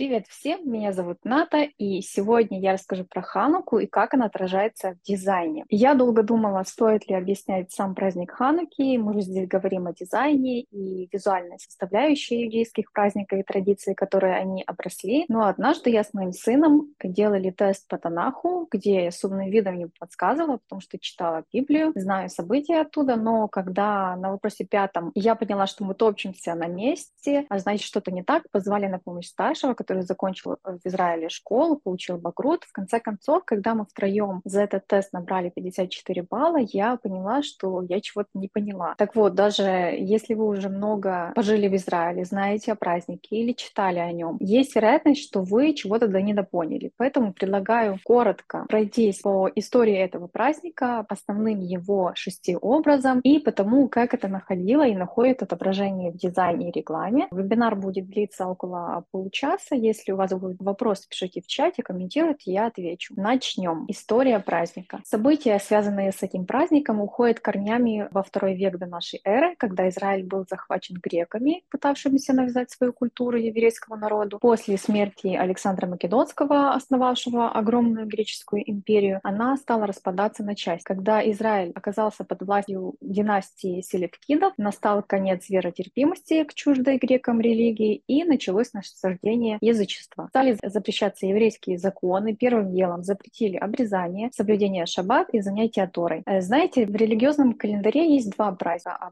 Привет всем, меня зовут Ната, и сегодня я расскажу про Хануку и как она отражается в дизайне. Я долго думала, стоит ли объяснять сам праздник Хануки, мы же здесь говорим о дизайне и визуальной составляющей еврейских праздников и традиций, которые они обросли. Но однажды я с моим сыном делали тест по Танаху, где я с умным видом ему подсказывала, потому что читала Библию, знаю события оттуда, но когда на вопросе 5 я поняла, что мы топчемся на месте, а значит что-то не так, позвали на помощь старшего, который закончил в Израиле школу, получил багрут. В конце концов, когда мы втроем за этот тест набрали 54 балла, я поняла, что я чего-то не поняла. Так вот, даже если вы уже много пожили в Израиле, знаете о празднике или читали о нем, есть вероятность, что вы чего-то недопоняли. Поэтому предлагаю коротко пройтись по истории этого праздника, по основным его 6 образам и по тому, как это находило и находит отображение в дизайне и рекламе. Вебинар будет длиться около получаса. Если у вас будут вопросы, пишите в чате, комментируйте, я отвечу. Начнем. История праздника. События, связанные с этим праздником, уходят корнями во 2 век до нашей эры, когда Израиль был захвачен греками, пытавшимися навязать свою культуру еврейскому народу. После смерти Александра Македонского, основавшего огромную греческую империю, она стала распадаться на части. Когда Израиль оказался под властью династии Селевкидов, настал конец веротерпимости к чуждой грекам религии и началось насаждение язычества. Стали запрещаться еврейские законы, первым делом запретили обрезание, соблюдение шаббат и занятия Торой. Знаете, в религиозном календаре есть 2 праздника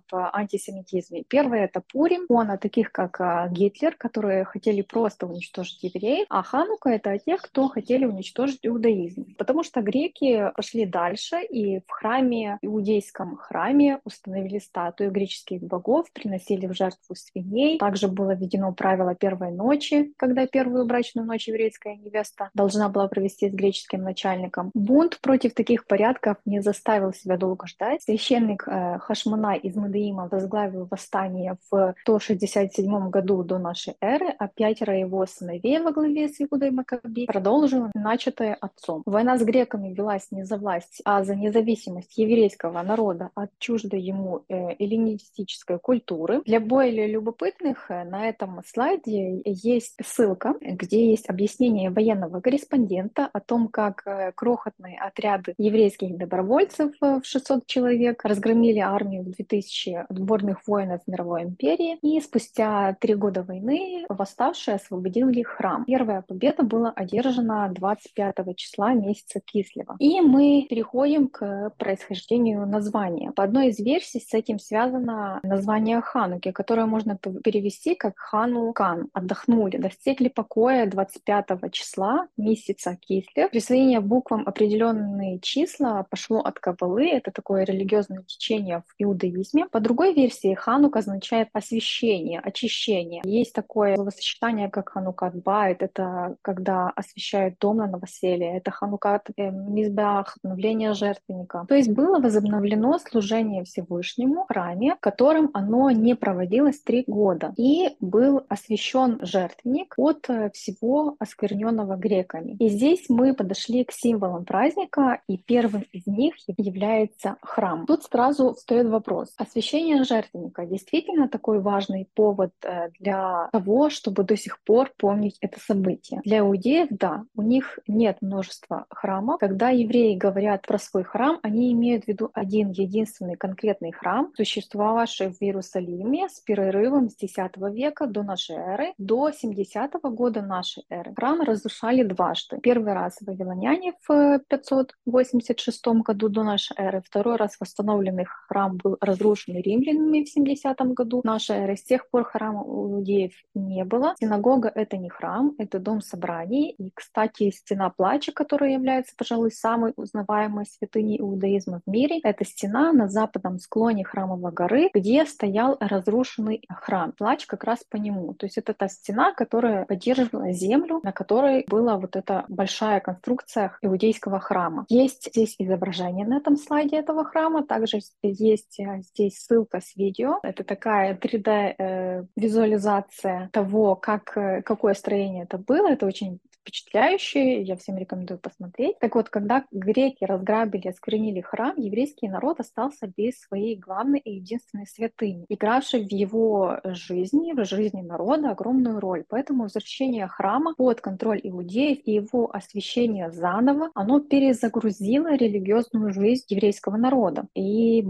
об антисемитизме. Первый — это Пурим, он о таких, как Гитлер, которые хотели просто уничтожить евреев, а Ханука — это о тех, кто хотели уничтожить иудаизм. Потому что греки пошли дальше и в храме, иудейском храме, установили статую греческих богов, приносили в жертву свиней. Также было введено правило первой ночи, когда первую брачную ночь еврейская невеста должна была провести с греческим начальником. Бунт против таких порядков не заставил себя долго ждать. Священник Хашмана из Мадеима возглавил восстание в 167 году до нашей эры, а 5 его сыновей во главе с Иудой Маккаби продолжили начатое отцом. Война с греками велась не за власть, а за независимость еврейского народа от чуждой ему эллинистической культуры. Для более любопытных на этом слайде есть ссылка, где есть объяснение военного корреспондента о том, как крохотные отряды еврейских добровольцев в 600 человек разгромили армию в 2000 отборных воинов мировой империи, и спустя 3 года войны восставшие освободили храм. Первая победа была одержана 25 числа месяца Кислева. И мы переходим к происхождению названия. По одной из версий с этим связано название Хануки, которое можно перевести как Ханукан, отдохнули, достигли покоя 25 числа месяца Кислев. Присвоение буквам определенные числа пошло от кабалы, это такое религиозное течение в иудаизме. По другой версии, ханука означает освящение, очищение. Есть такое словосочетание, как ханукат баит, это когда освящают дом на новоселье, это ханукат мисбах, обновление жертвенника. То есть было возобновлено служение Всевышнему в храме, которым оно не проводилось 3 года, и был освящен жертвенник от всего оскверненного греками. И здесь мы подошли к символам праздника, и первым из них является храм. Тут сразу встает вопрос: освящение жертвенника действительно такой важный повод для того, чтобы до сих пор помнить это событие? Для иудеев, да, у них нет множества храмов. Когда евреи говорят про свой храм, они имеют в виду один единственный конкретный храм, существовавший в Иерусалиме с перерывом с X века до нашей эры до 70 года нашей эры. Храм разрушали дважды. Первый раз вавилоняне в 586 году до нашей эры, второй раз восстановленный храм был разрушен римлянами в 70 году нашей эры. С тех пор храма у иудеев не было. Синагога — это не храм, это дом собраний. И, кстати, стена плача, которая является, пожалуй, самой узнаваемой святыней иудаизма в мире, это стена на западном склоне храмовой горы, где стоял разрушенный храм. Плач как раз по нему. То есть это та стена, которая поддерживала землю, на которой была вот эта большая конструкция иудейского храма. Есть здесь изображение на этом слайде этого храма, также есть здесь ссылка с видео. Это такая 3D-визуализация того, какое строение это было. Это очень впечатляющий, я всем рекомендую посмотреть. Так вот, когда греки разграбили, осквернили храм, еврейский народ остался без своей главной и единственной святыни, игравшей в его жизни, в жизни народа огромную роль. Поэтому возвращение храма под контроль иудеев и его освящение заново, оно перезагрузило религиозную жизнь еврейского народа. И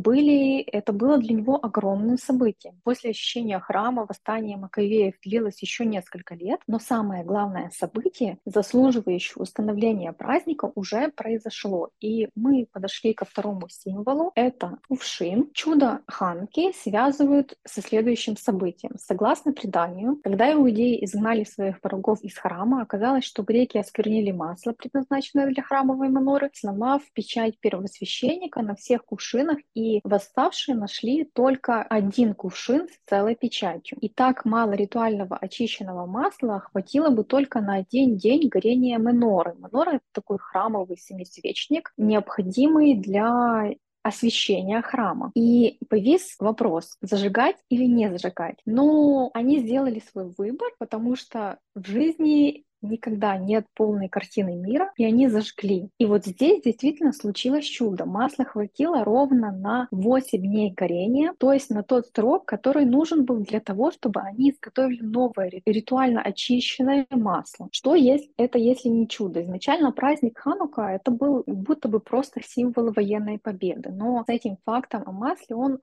это было для него огромным событием. После освящения храма восстание Маккавеев длилось еще несколько лет, но самое главное событие, заслуживающее установления праздника, уже произошло. И мы подошли ко второму символу. Это кувшин. Чудо Хануки связывают со следующим событием. Согласно преданию, когда иудеи изгнали своих врагов из храма, оказалось, что греки осквернили масло, предназначенное для храмовой меноры, сломав печать первосвященника на всех кувшинах, и восставшие нашли только один кувшин с целой печатью. И так мало ритуального очищенного масла хватило бы только на один день горения меноры. Менора — это такой храмовый семисвечник, необходимый для освящения храма. И повис вопрос, зажигать или не зажигать. Но они сделали свой выбор, потому что в жизни никогда нет полной картины мира, и они зажгли. И вот здесь действительно случилось чудо. Масла хватило ровно на 8 дней горения, то есть на тот срок, который нужен был для того, чтобы они изготовили новое ритуально очищенное масло. Что есть это, если не чудо? Изначально праздник Ханука — это был будто бы просто символ военной победы, но с этим фактом о масле он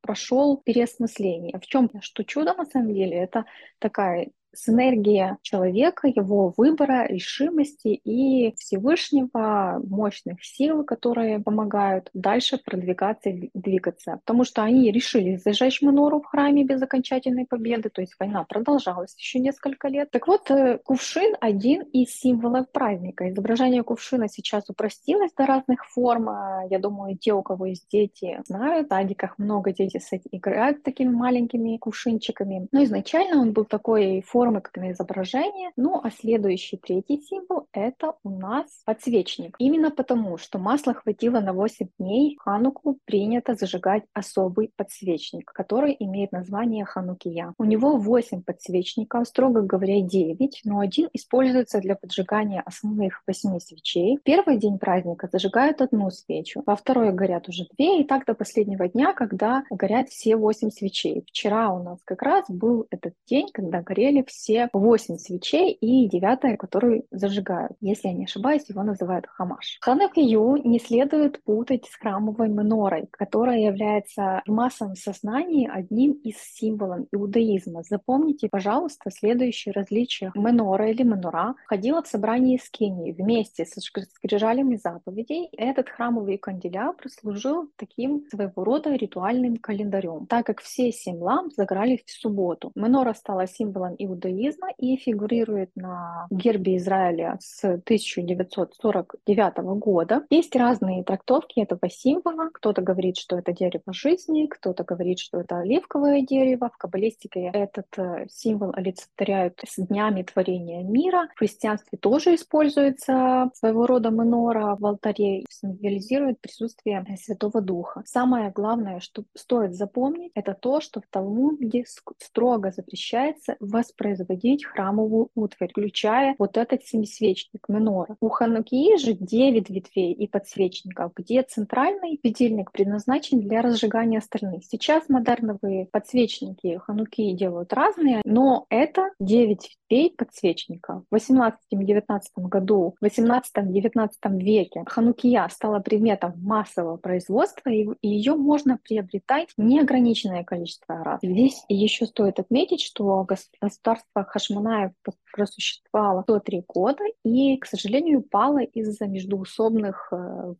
прошел переосмысление. В чем? Что чудо на самом деле — это такая синергия человека, его выбора, решимости и Всевышнего, мощных сил, которые помогают дальше продвигаться и двигаться. Потому что они решили зажечь менору в храме без окончательной победы, то есть война продолжалась еще несколько лет. Так вот, кувшин — один из символов праздника. Изображение кувшина сейчас упростилось до разных форм. Я думаю, те, у кого есть дети, знают. В садиках много детей играют такими маленькими кувшинчиками. Но изначально он был такой формы, как на изображение. Ну а следующий, третий символ — это у нас подсвечник. Именно потому, что масла хватило на 8 дней, хануку принято зажигать особый подсвечник, который имеет название ханукия. У него 8 подсвечников, строго говоря 9, но один используется для поджигания основных 8 свечей. В первый день праздника зажигают одну свечу, во второй горят уже 2, и так до последнего дня, когда горят все 8 свечей. Вчера у нас как раз был этот день, когда горели все 8 свечей и 9, которую зажигают. Если я не ошибаюсь, его называют Хамаш. Ханукию не следует путать с храмовой менорой, которая является в массовом сознании одним из символов иудаизма. Запомните, пожалуйста, следующие различия. Менора или менора входила в собрание Скинии вместе со скрижалями заповедей. Этот храмовый канделябр служил таким своего рода ритуальным календарем, так как все 7 ламп загорались в субботу. Менора стала символом иудаизма и фигурирует на гербе Израиля с 1949 года. Есть разные трактовки этого символа. Кто-то говорит, что это дерево жизни, кто-то говорит, что это оливковое дерево. В каббалистике этот символ олицетворяют с днями творения мира. В христианстве тоже используется своего рода менора в алтаре, символизирует присутствие Святого Духа. Самое главное, что стоит запомнить, это то, что в Талмуде строго запрещается воспроизводить храмовую утварь, включая вот этот семисвечник менора. У ханукии же 9 ветвей и подсвечников, где центральный светильник предназначен для разжигания остальных. Сейчас модерновые подсвечники ханукии делают разные, но это 9 ветвей подсвечников. В 18-19 году, в 18-19 веке ханукия стала предметом массового производства, и ее можно приобретать неограниченное количество раз. Здесь еще стоит отметить, что государство Хашманаев просуществовало 103 года и, к сожалению, упало из-за междуусобных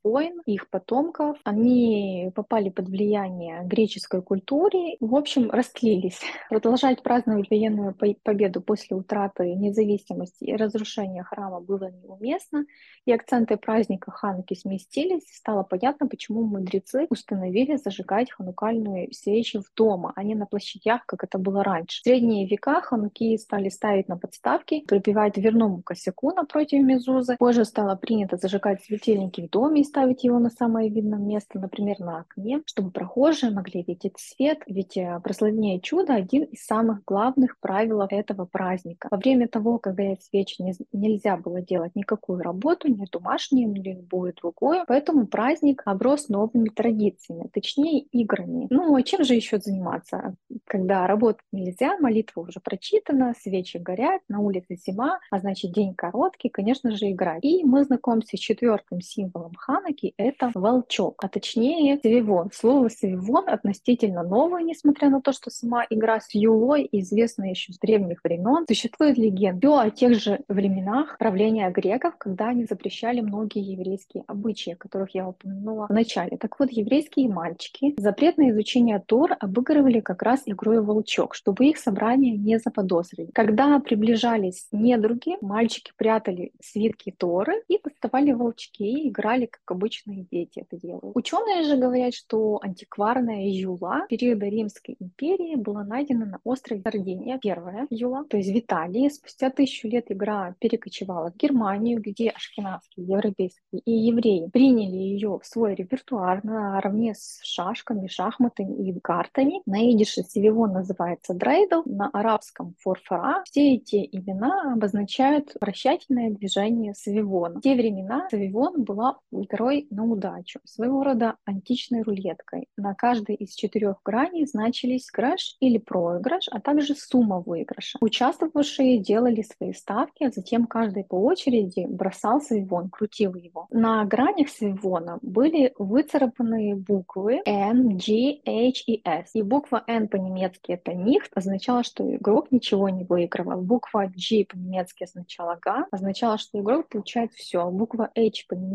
войн. Их потомков, они попали под влияние греческой культуры, в общем, растлились. Продолжать праздновать военную победу после утраты независимости и разрушения храма было неуместно, и акценты праздника Хануки сместились. Стало понятно, почему мудрецы установили зажигать ханукальную свечи в дома, а не на площадях, как это было раньше. В средние века хануки и стали ставить на подставки, прибивать к дверному косяку напротив мезузы. Позже стало принято зажигать светильники в доме и ставить его на самое видное место, например, на окне, чтобы прохожие могли видеть свет. Ведь прославление чуда — один из самых главных правил этого праздника. Во время того, когда горят свечи, нельзя было делать никакую работу, ни домашнюю, ни любую другую, поэтому праздник оброс новыми традициями, точнее играми. Ну, а чем же еще заниматься, когда работать нельзя, молитва уже прочитана, свечи горят, на улице зима, а значит день короткий, конечно же, играть. И мы знакомимся с четвертым символом Хануки, это волчок, а точнее свивон. Слово свивон относительно новое, несмотря на то, что сама игра с юлой известна еще с древних времен. Существует легенда о тех же временах правления греков, когда они запрещали многие еврейские обычаи, о которых я упомянула в начале. Так вот, еврейские мальчики запрет на изучение Тор обыгрывали как раз игрой волчок, чтобы их собрание не заподозрили. Когда приближались недруги, мальчики прятали свитки Торы и доставали волчки и играли, как обычные дети это делают. Ученые же говорят, что антикварная юла периода Римской империи была найдена на острове Сардиния. Первая юла, то есть в Италии. Спустя 1000 лет игра перекочевала в Германию, где ашкеназские, европейские и евреи приняли ее в свой репертуар наравне с шашками, шахматами и картами. На идише свивон называется дрейдл, на арабском форфара. Все эти имена обозначают вращательное движение свивона. В те времена свивон была игрой на удачу, своего рода античной рулеткой. На каждой из 4 граней значились грош или проигрыш, а также сумма выигрыша. Участвовавшие делали свои ставки, а затем каждый по очереди бросал свивон, крутил его. На гранях свивона были выцарапаны буквы N, G, H и S. И буква N по-немецки — это «нихт», означало, что игрок ничего не выигрывал. Буква G по-немецки означала «га», означало, что игрок получает все. Буква H по-немецки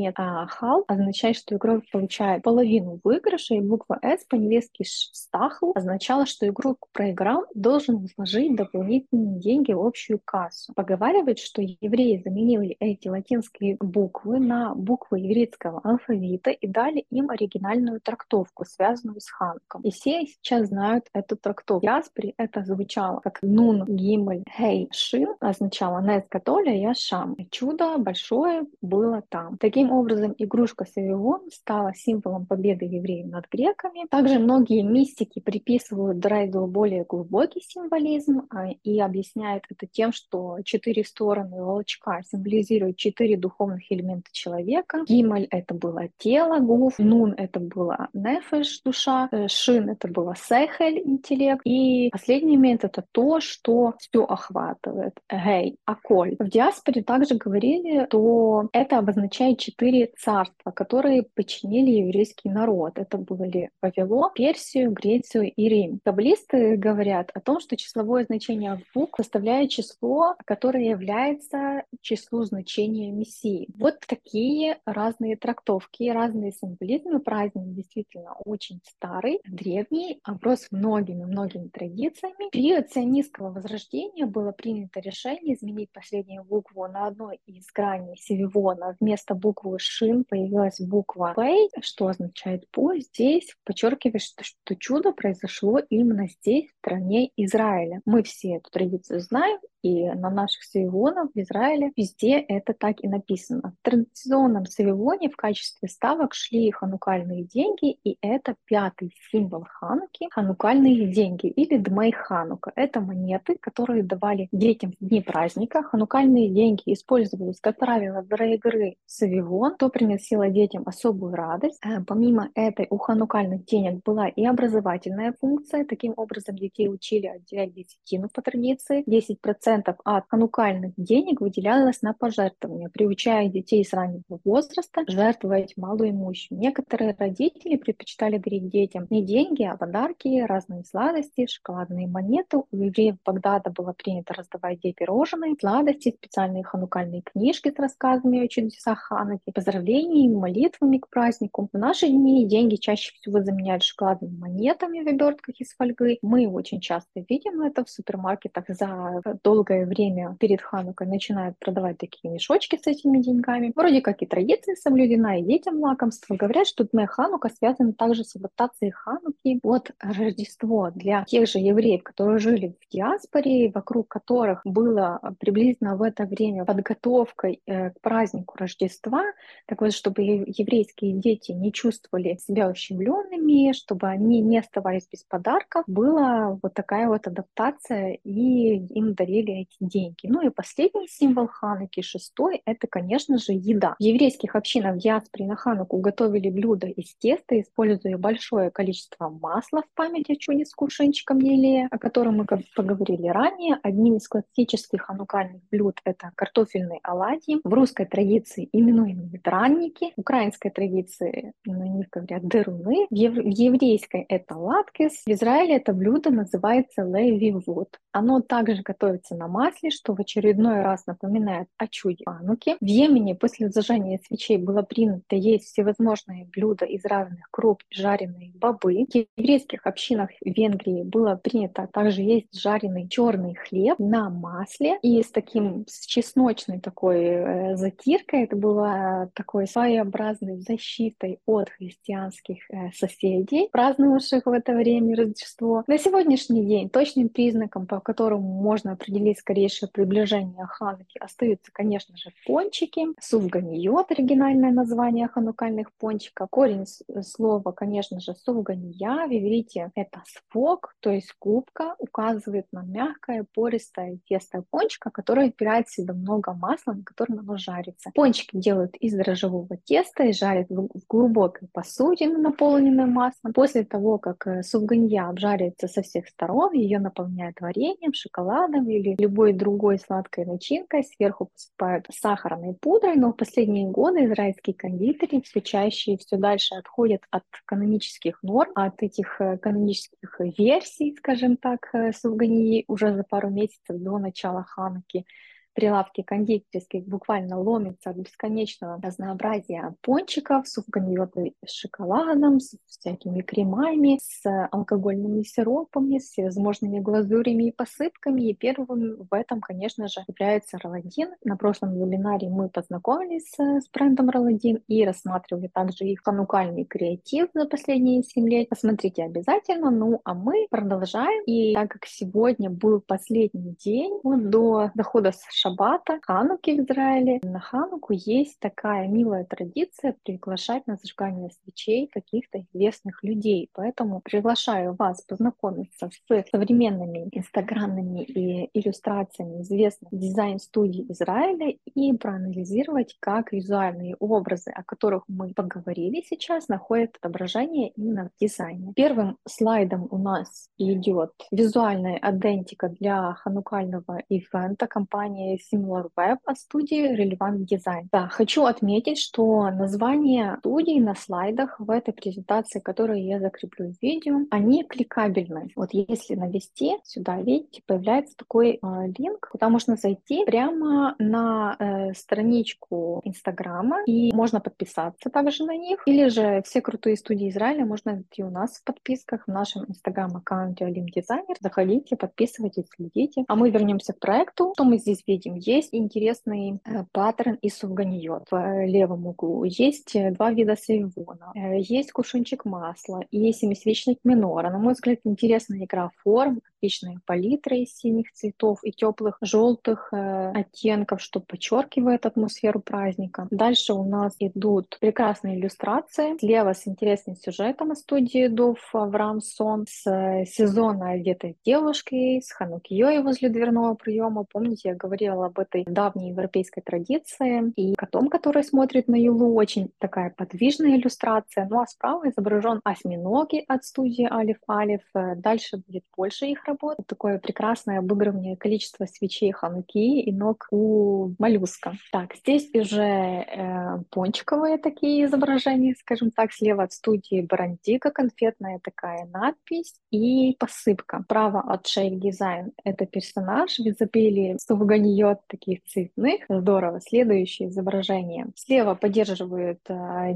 «хал» означает, что игрок получает половину выигрыша. И буква S по-немецки «стахл» означало, что игрок проиграл, должен вложить дополнительные деньги в общую кассу. Поговаривают, что евреи заменили эти латинские буквы на буквы еврейского алфавита и дали им оригинальную трактовку, связанную с Хануком. И все сейчас знают эту трактовку. Яспри это звучало как «нун гимель хей шин», означало «нес католя я шам». Чудо большое было там. Таким образом, игрушка свивон стала символом победы евреев над греками. Также многие мистики приписывают дрейдлу более глубокий символизм и объясняют это тем, что 4 стороны волчка символизируют 4 духовных элемента человека. Гимель — это было тело, гуф, нун — это было нефеш, душа, шин — это было сехель, интеллект, и последний элемент — это то, что все охватывает, гей, аколь. В диаспоре также говорили, что это обозначает 4 царства, которые подчинили еврейский народ. Это были Вавилон, Персию, Грецию и Рим. Каббалисты говорят о том, что числовое значение букв составляет число, которое является числу значения Мессии. Вот такие разные трактовки, разные символизмы. Праздник действительно очень старый, древний, оброс многими-многими традициями. В период сионистского возрождения было принято решение изменить последнюю букву на одной из граней свивона. Вместо буквы «шин» появилась буква «пей», что означает «по». Здесь подчеркивает, что чудо произошло именно здесь, в стране Израиля. Мы все эту традицию знаем, и на наших свивонах в Израиле везде это так и написано. В традиционном свивоне в качестве ставок шли ханукальные деньги, и это 5-й символ Хануки — ханукальные деньги или дмей ханука. Это монеты, которые давали детям в дни праздника. Ханукальные деньги использовались, как правило, для игры свивон, что приносило детям особую радость. Помимо этой, у ханукальных денег была и образовательная функция. Таким образом, детей учили отделять десятину по традиции. 10% от ханукальных денег выделялось на пожертвования, приучая детей с раннего возраста жертвовать малоимущим. Некоторые родители предпочитали дарить детям не деньги, а подарки, разные сладости, шоколадные монеты. У евреев Багдада было принято раздавать детям пирожные, сладости, специальные ханукальные книжки с рассказами о чудесах Хануки, поздравлениями, молитвами к празднику. В наши дни деньги чаще всего заменяют шоколадными монетами в обертках из фольги. Мы очень часто видим это в супермаркетах за доллар долгое время перед Ханукой начинают продавать такие мешочки с этими деньгами. Вроде как и традиция соблюдена, и детям лакомство. Говорят, что Дмэ Ханука связана также с адаптацией Хануки от Рождества для тех же евреев, которые жили в диаспоре, вокруг которых было приблизительно в это время подготовка к празднику Рождества. Так вот, чтобы еврейские дети не чувствовали себя ущемленными, чтобы они не оставались без подарков, была вот такая вот адаптация, и им дарили эти деньги. Ну и последний символ Хануки, шестой, это, конечно же, еда. В еврейских общинах в диаспоре на Хануку готовили блюда из теста, используя большое количество масла в память о чуде с кувшинчиком елея, о котором мы поговорили ранее. Одним из классических ханукальных блюд это картофельные оладьи. В русской традиции именуемые дранники, в украинской традиции на них говорят деруны, в еврейской это латкес, в Израиле это блюдо называется левивот. Оно также готовится на масле, что в очередной раз напоминает о чуде Хануки. В Йемене после зажжения свечей было принято есть всевозможные блюда из разных круп, жареные бобы. В еврейских общинах Венгрии было принято также есть жареный черный хлеб на масле и с чесночной такой затиркой. Это была такой своеобразной защитой от христианских соседей, праздновавших в это время Рождество. На сегодняшний день точным признаком, по которому можно определить скорейшее приближение Хануки, остаются, конечно же, пончики. Сувганийот — оригинальное название ханукальных пончиков. Корень слова, конечно же, сувгания. В иврите это сфок, то есть кубка, указывает на мягкое, пористое тесто пончика, которое вбирает в себя много масла, на котором оно жарится. Пончики делают из дрожжевого теста и жарят в глубокой посуде, наполненной маслом. После того, как сувганья обжарится со всех сторон, ее наполняют вареньем, шоколадом или любой другой сладкой начинкой. Сверху посыпают сахарной пудрой, но в последние годы израильские кондитеры все чаще и все дальше отходят от канонических норм, от этих канонических версий, скажем так, сувганьи. Уже за пару месяцев до начала Хануки прилавки кондитерских буквально ломятся от бесконечного разнообразия пончиков, сувганиоты с шоколадом, с всякими кремами, с алкогольными сиропами, с всевозможными глазурями и посыпками. И первым в этом, конечно же, является Роладин. На прошлом вебинаре мы познакомились с брендом Роладин и рассматривали также их ханукальный креатив за последние 7 лет. Посмотрите обязательно. Ну, а мы продолжаем. И так как сегодня был последний день до дохода с Шаббата, Хануки в Израиле. На Хануку есть такая милая традиция приглашать на зажигание свечей каких-то известных людей. Поэтому приглашаю вас познакомиться с современными инстаграмными и иллюстрациями известных дизайн-студий Израиля и проанализировать, как визуальные образы, о которых мы поговорили сейчас, находят отображение именно в дизайне. Первым слайдом у нас идет визуальная идентика для ханукального ивента компании SimilarWeb от студии Relevant Design. Да, хочу отметить, что название студий на слайдах в этой презентации, которую я закреплю в видео, они кликабельны. Вот если навести сюда, видите, появляется такой линк, куда можно зайти прямо на страничку Инстаграма, и можно подписаться также на них. Или же все крутые студии Израиля можно найти у нас в подписках, в нашем Инстаграм-аккаунте Олимп Дизайнер. Заходите, подписывайтесь, следите. А мы вернемся к проекту. Что мы здесь видим? Есть интересный паттерн из сувганиот в левом углу. Есть два вида свивона. Есть кувшинчик масла и семисвечник Менора. На мой взгляд, интересная игра форм, отличная палитра из синих цветов и теплых желтых оттенков, что подчеркивает атмосферу праздника. Дальше у нас идут прекрасные иллюстрации. Слева с интересным сюжетом из студии Дов Аврамсон, с сезонно одетой девушкой, с ханукией возле дверного приема. Помните, я говорила об этой давней европейской традиции и котом, который смотрит на елу. Очень такая подвижная иллюстрация. Ну а справа изображен осьминоги от студии Алиф-Алиф. Дальше будет больше их работ. Такое прекрасное обыгрывание количества свечей хануки и ног у моллюска. Так, здесь уже пончиковые такие изображения, скажем так. Слева от студии Барандика конфетная такая надпись и посыпка. Справа от Шейль Дизайн это персонаж в изобилии сувгани йод таких цветных. Здорово. Следующее изображение. Слева поддерживают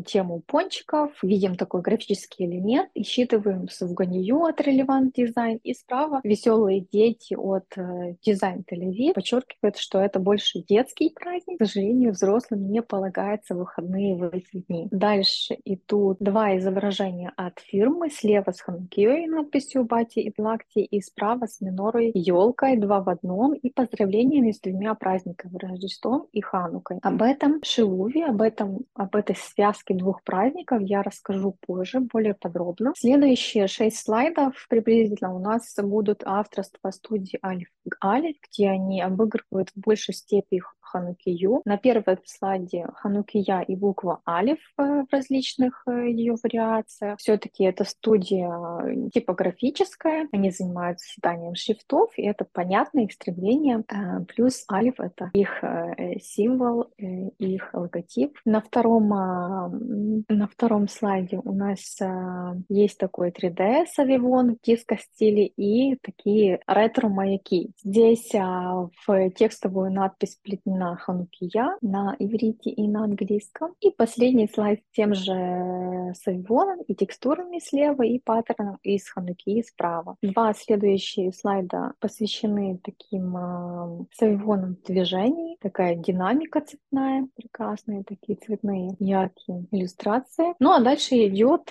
тему пончиков. Видим такой графический элемент. И считываем сувганийот от Relevant Design. И справа веселые дети от Дизайн Тель-Авив. Подчеркивает, что это больше детский праздник. К сожалению, взрослым не полагается выходные в эти дни. Дальше идут два изображения от фирмы. Слева с Ханукией надписью «Бати и Длакти» и справа с Менорой елкой, два в одном и поздравлениями с двумя праздниками Рождеством и Ханукой. Об этом шилуве, об этой связке двух праздников я расскажу позже, более подробно. Следующие 6 слайдов приблизительно у нас будут авторства студии Алиф-Алиф, где они обыгрывают в большей степени Ханукию. На первой слайде Ханукия и буква Алиф в различных ее вариациях. Все-таки это студия типографическая, они занимаются созданием шрифтов, и это понятно, их стремление. Плюс Алиф — это их символ, их логотип. На втором слайде у нас есть такой 3D свивон в диско-стиле и такие ретро-маяки. Здесь в текстовую надпись плетена Ханукия на иврите и на английском. И последний слайд с тем же свивоном и текстурами слева, и паттерном из Ханукии справа. Два следующие слайда посвящены таким свивонам движений. Такая динамика цветная, прекрасные такие цветные яркие иллюстрации. Ну а дальше идет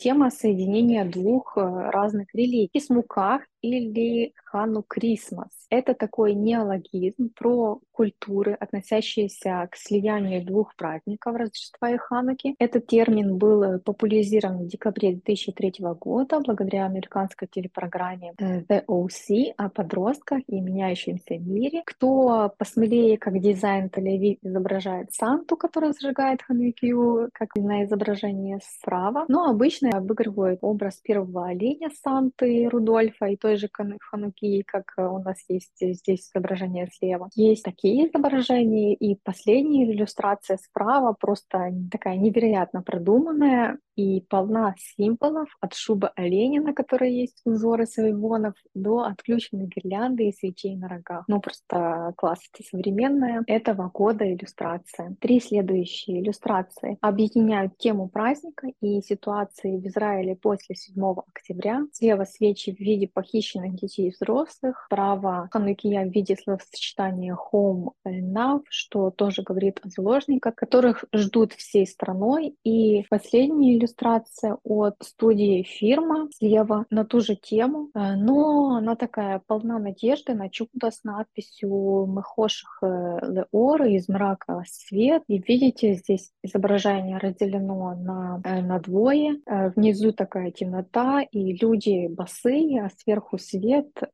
тема соединения двух разных религий. И смуках или Хану-Крисмас. Это такой неологизм про культуры, относящиеся к слиянию двух праздников Рождества и Хануки. Этот термин был популяризирован в декабре 2003 года благодаря американской телепрограмме The OC о подростках и меняющемся мире. Кто посмелее, как Дизайн Тель-Авив, изображает Санту, который сжигает Ханукию, как на изображении справа. Но обычно обыгрывают образ первого оленя Санты, Рудольфа и той же Ханукии, как у нас есть здесь изображение слева. Есть такие изображения, и последняя иллюстрация справа просто такая невероятно продуманная и полна символов от шубы оленя, на которой есть узоры свивонов, до отключенной гирлянды и свечей на рогах. Ну, просто классика современная этого года иллюстрация. Три следующие иллюстрации объединяют тему праздника и ситуации в Израиле после 7 октября. Слева свечи в виде похищенных детей и взрослых, справа Ханукия в виде словосочетания «home now», что тоже говорит о заложниках, которых ждут всей страной. И последняя иллюстрация от студии «Фирма» слева на ту же тему, но она такая полна надежды на чудо с надписью «Мехоших леоры» из мрака свет. И видите, здесь изображение разделено на двое. Внизу такая темнота, и люди босые, а сверху свет,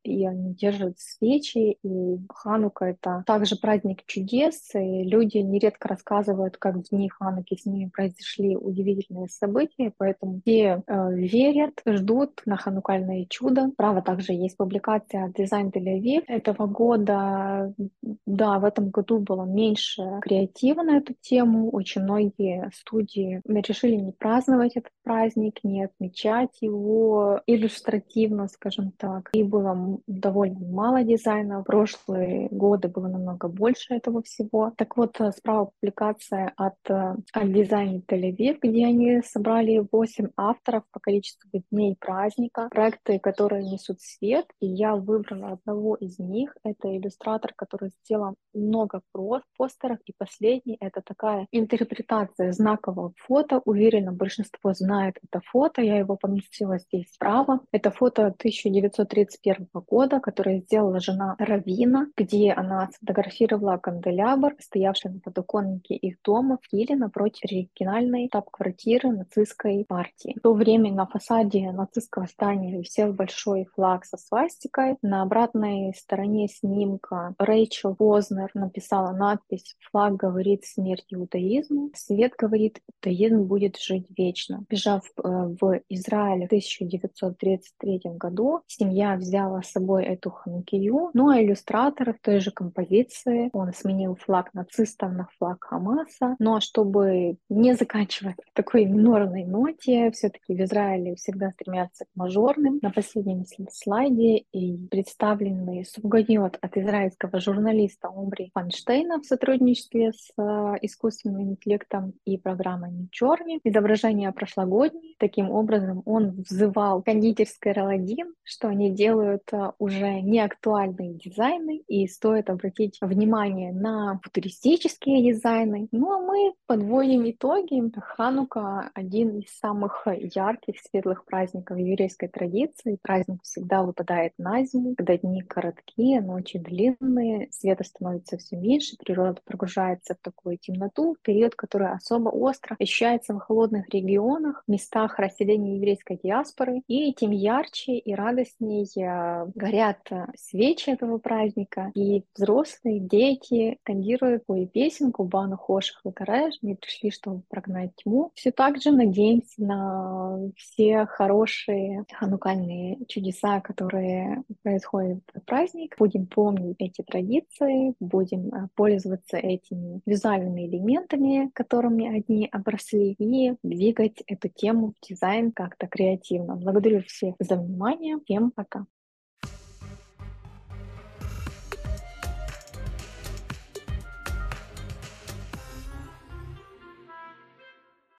и они держат свечи. И Ханука — это также праздник чудес, и люди нередко рассказывают, как в дни Хануки с ними произошли удивительные события, поэтому те верят, ждут на ханукальное чудо. Справа также есть публикация от Дизайн Тель-Авив этого года. Да, в этом году было меньше креатива на эту тему, очень многие студии решили не праздновать этот праздник, не отмечать его иллюстративно, скажем так, и было довольно мало дизайна. В прошлые годы было намного больше этого всего. Так вот, справа публикация от Дизайна Тель-Авив, где они собрали 8 авторов по количеству дней праздника, проекты, которые несут свет, и я выбрала одного из них. Это иллюстратор, который сделал много постеров, и последний — это такая интерпретация знакового фото. Уверена, большинство знает это фото, я его поместила здесь справа. Это фото 1931 года, которое сделала жена раввина, где она сфотографировала канделябр, стоявший на подоконнике их дома в Киле напротив оригинальной штаб-квартиры нацистской партии. В то время на фасаде нацистского здания висел большой флаг со свастикой. На обратной стороне снимка Рэйчел Познер написала надпись «Флаг говорит смерть иудаизму, свет говорит, иудаизм будет жить вечно». Бежав в Израиль в 1933 году, с семья взяла с собой эту ханукию, ну а иллюстратор в той же композиции, он сменил флаг нацистов на флаг Хамаса. Ну а чтобы не заканчивать на такой минорной ноте, все-таки в Израиле всегда стремятся к мажорным. На последнем слайде и представленный сувгань от израильского журналиста Умри Фанштейна в сотрудничестве с искусственным интеллектом и программой Мичорни. Изображение прошлогоднее. Таким образом, он взывал кондитерской Роладин, что они делают уже неактуальные дизайны, и стоит обратить внимание на футуристические дизайны. Ну а мы подводим итоги. Ханука — один из самых ярких, светлых праздников еврейской традиции. Праздник всегда выпадает на зиму, когда дни короткие, ночи длинные, света становится все меньше, природа погружается в такую темноту, период, который особо остро ощущается в холодных регионах, местах расселения еврейской диаспоры, и тем ярче и радостнее горят свечи этого праздника, и взрослые, дети скандируют свою песенку «Бану хоших лакареш», «Мы пришли, чтобы прогнать тьму». Все так же надеемся на все хорошие ханукальные чудеса, которые происходят в праздник. Будем помнить эти традиции, будем пользоваться этими визуальными элементами, которыми они обросли, и двигать эту тему в дизайн как-то креативно. Благодарю всех за внимание. Всем пока!